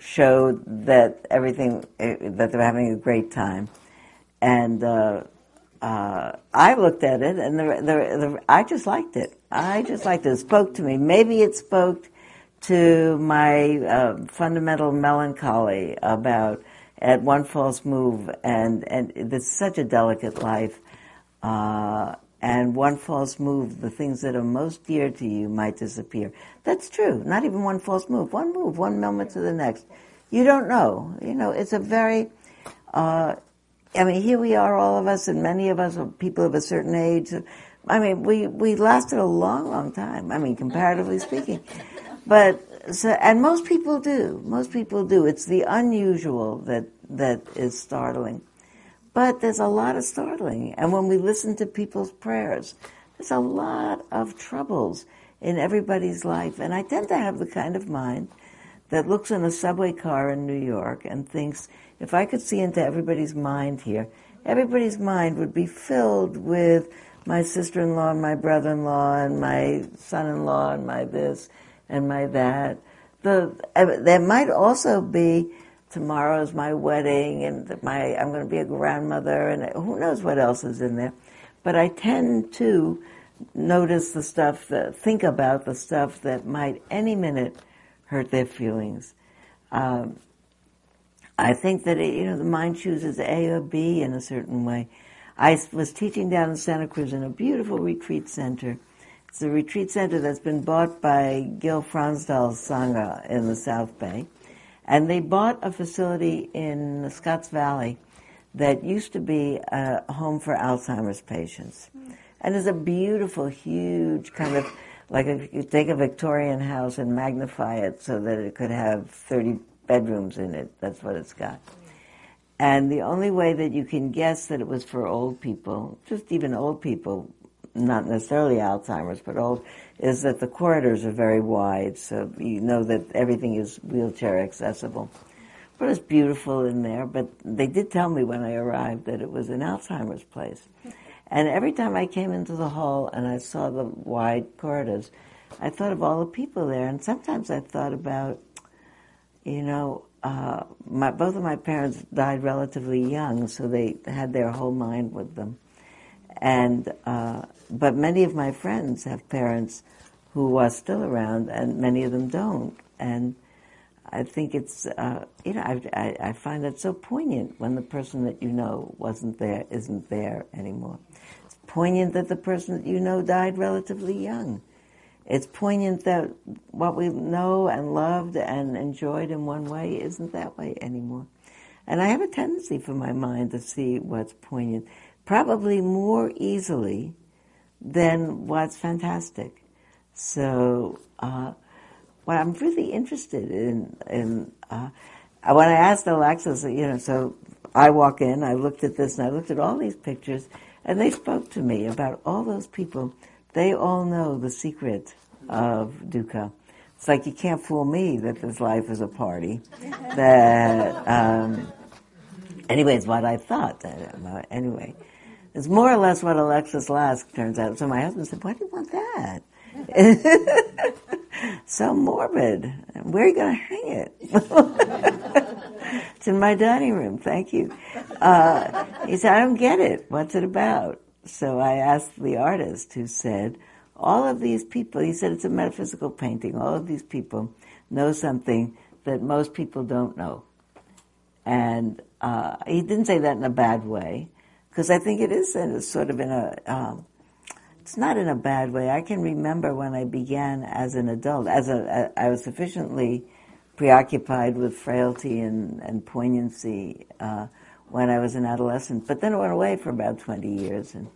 showed that everything, that they're having a great time. And I looked at it, and I just liked it. It spoke to me. Maybe it spoke to my fundamental melancholy about at one false move, and it's such a delicate life. And one false move, the things that are most dear to you might disappear. That's true. Not even one false move, one moment to the next. You don't know. You know, it's a very, here we are, all of us, and many of us are people of a certain age. I mean, we lasted a long, long time. I mean, comparatively speaking. But, so, and most people do. It's the unusual that is startling. But there's a lot of startling. And when we listen to people's prayers, there's a lot of troubles in everybody's life. And I tend to have the kind of mind that looks in a subway car in New York and thinks, if I could see into everybody's mind here, everybody's mind would be filled with my sister-in-law and my brother-in-law and my son-in-law and my this and my that. There might also be, tomorrow's my wedding, and I'm going to be a grandmother, and who knows what else is in there. But I tend to notice the stuff, think about the stuff that might any minute hurt their feelings. I think that the mind chooses A or B in a certain way. I was teaching down in Santa Cruz in a beautiful retreat center. It's a retreat center that's been bought by Gil Fronsdal's Sangha in the South Bay. And they bought a facility in the Scotts Valley that used to be a home for Alzheimer's patients. And it's a beautiful, huge kind of, like if you take a Victorian house and magnify it so that it could have 30 bedrooms in it, that's what it's got. And the only way that you can guess that it was for old people, just even old people, not necessarily Alzheimer's, but old, is that the corridors are very wide, so you know that everything is wheelchair accessible. But it's beautiful in there, but they did tell me when I arrived that it was an Alzheimer's place. And every time I came into the hall and I saw the wide corridors, I thought of all the people there, and sometimes I thought about, you know, both of my parents died relatively young, so they had their whole mind with them. And but many of my friends have parents who are still around, and many of them don't. And I think it's, you know, I find that so poignant when the person that you know wasn't there, isn't there anymore. It's poignant that the person that you know died relatively young. It's poignant that what we know and loved and enjoyed in one way isn't that way anymore. And I have a tendency for my mind to see what's poignant, probably more easily than what's fantastic. So, what I'm really interested in when I asked Alexis, you know, so I walk in, I looked at this, and I looked at all these pictures, and they spoke to me about all those people. They all know the secret of dukkha. It's like you can't fool me that this life is a party. That, anyways, what I thought. Anyway, it's more or less what Alexis Lask turns out. So my husband said, "Why do you want that?" So morbid. Where are you going to hang it? It's in my dining room. Thank you. He said, I don't get it. What's it about? So I asked the artist who said, all of these people, he said it's a metaphysical painting, all of these people know something that most people don't know. And he didn't say that in a bad way, because I think it is sort of in a... It's not in a bad way. I can remember when I began as an adult. I was sufficiently preoccupied with frailty and poignancy when I was an adolescent. But then it went away for about 20 years. And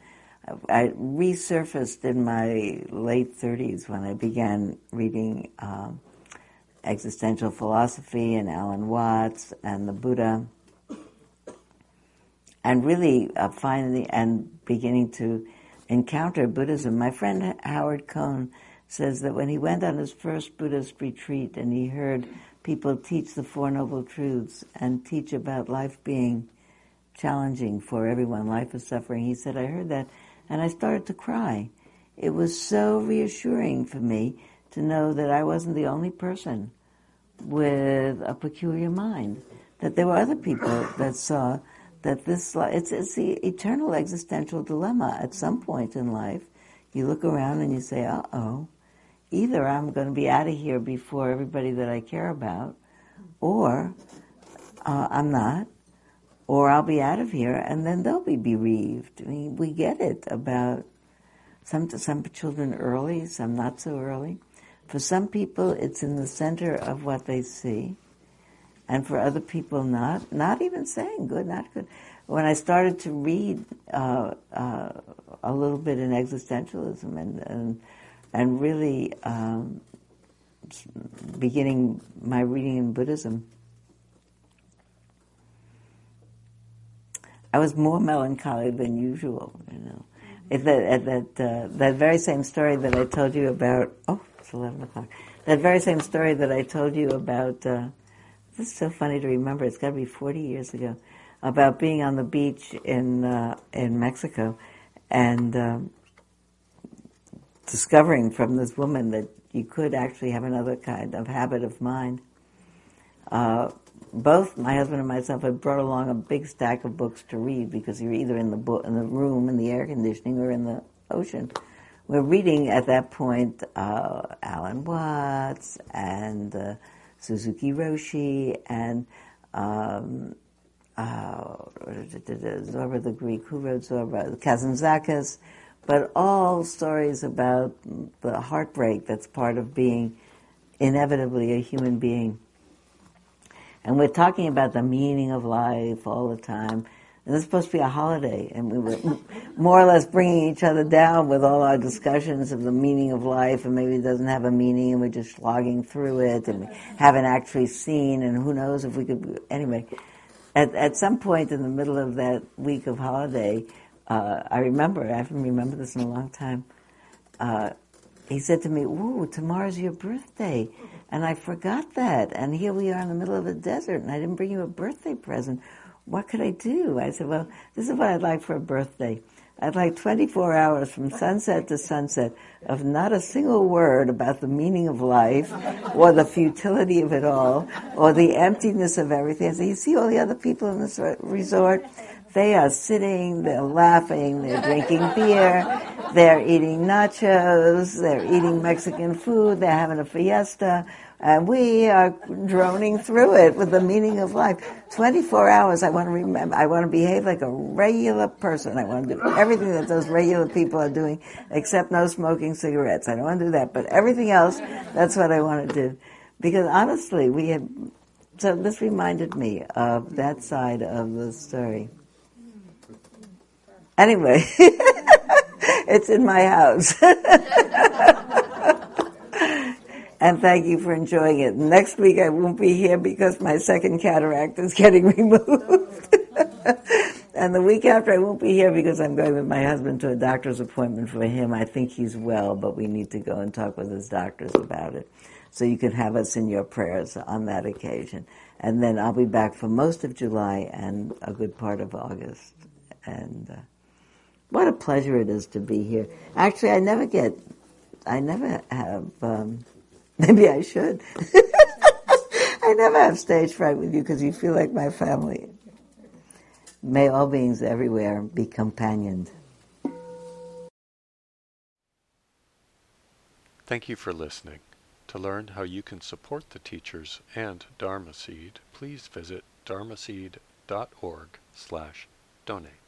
I resurfaced in my late 30s when I began reading existential philosophy and Alan Watts and the Buddha. And really finally and beginning to encounter Buddhism. My friend Howard Cohn says that when he went on his first Buddhist retreat and he heard people teach the Four Noble Truths and teach about life being challenging for everyone, life is suffering, he said, I heard that and I started to cry. It was so reassuring for me to know that I wasn't the only person with a peculiar mind, that there were other people that saw that this, it's the eternal existential dilemma. At some point in life, you look around and you say, uh-oh, either I'm going to be out of here before everybody that I care about, or I'm not, or I'll be out of here, and then they'll be bereaved. I mean, we get it about some children early, some not so early. For some people, it's in the center of what they see. And for other people, not even saying good, not good. When I started to read a little bit in existentialism and really beginning my reading in Buddhism, I was more melancholy than usual. You know, that very same story that I told you about. Oh, it's 11 o'clock. That very same story that I told you about. This is so funny to remember. It's got to be 40 years ago, about being on the beach in Mexico and discovering from this woman that you could actually have another kind of habit of mind. Both my husband and myself had brought along a big stack of books to read because you're either in the room, in the air conditioning, or in the ocean. We're reading at that point Alan Watts and... Suzuki Roshi and Zorba the Greek, who wrote Zorba, Kazantzakis, but all stories about the heartbreak that's part of being inevitably a human being. And we're talking about the meaning of life all the time. And this is supposed to be a holiday, and we were more or less bringing each other down with all our discussions of the meaning of life, and maybe it doesn't have a meaning, and we're just slogging through it, and we haven't actually seen, and who knows if we could... Anyway, At some point in the middle of that week of holiday, I haven't remembered this in a long time, he said to me, "Ooh, tomorrow's your birthday, and I forgot that, and here we are in the middle of the desert, and I didn't bring you a birthday present. What could I do?" I said, "Well, this is what I'd like for a birthday. I'd like 24 hours from sunset to sunset of not a single word about the meaning of life or the futility of it all or the emptiness of everything." I said, "You see all the other people in this resort? They are sitting, they're laughing, they're drinking beer, they're eating nachos, they're eating Mexican food, they're having a fiesta, and we are droning through it with the meaning of life. 24 hours, I want to remember, I want to behave like a regular person. I want to do everything that those regular people are doing, except no smoking cigarettes. I don't want to do that, but everything else, that's what I want to do." Because honestly, so this reminded me of that side of the story. Anyway, it's in my house. And thank you for enjoying it. Next week I won't be here because my second cataract is getting removed. And the week after I won't be here because I'm going with my husband to a doctor's appointment for him. I think he's well, but we need to go and talk with his doctors about it. So you can have us in your prayers on that occasion. And then I'll be back for most of July and a good part of August. And what a pleasure it is to be here. Actually, maybe I should. I never have stage fright with you because you feel like my family. May all beings everywhere be companioned. Thank you for listening. To learn how you can support the teachers and Dharma Seed, please visit dharmaseed.org/donate.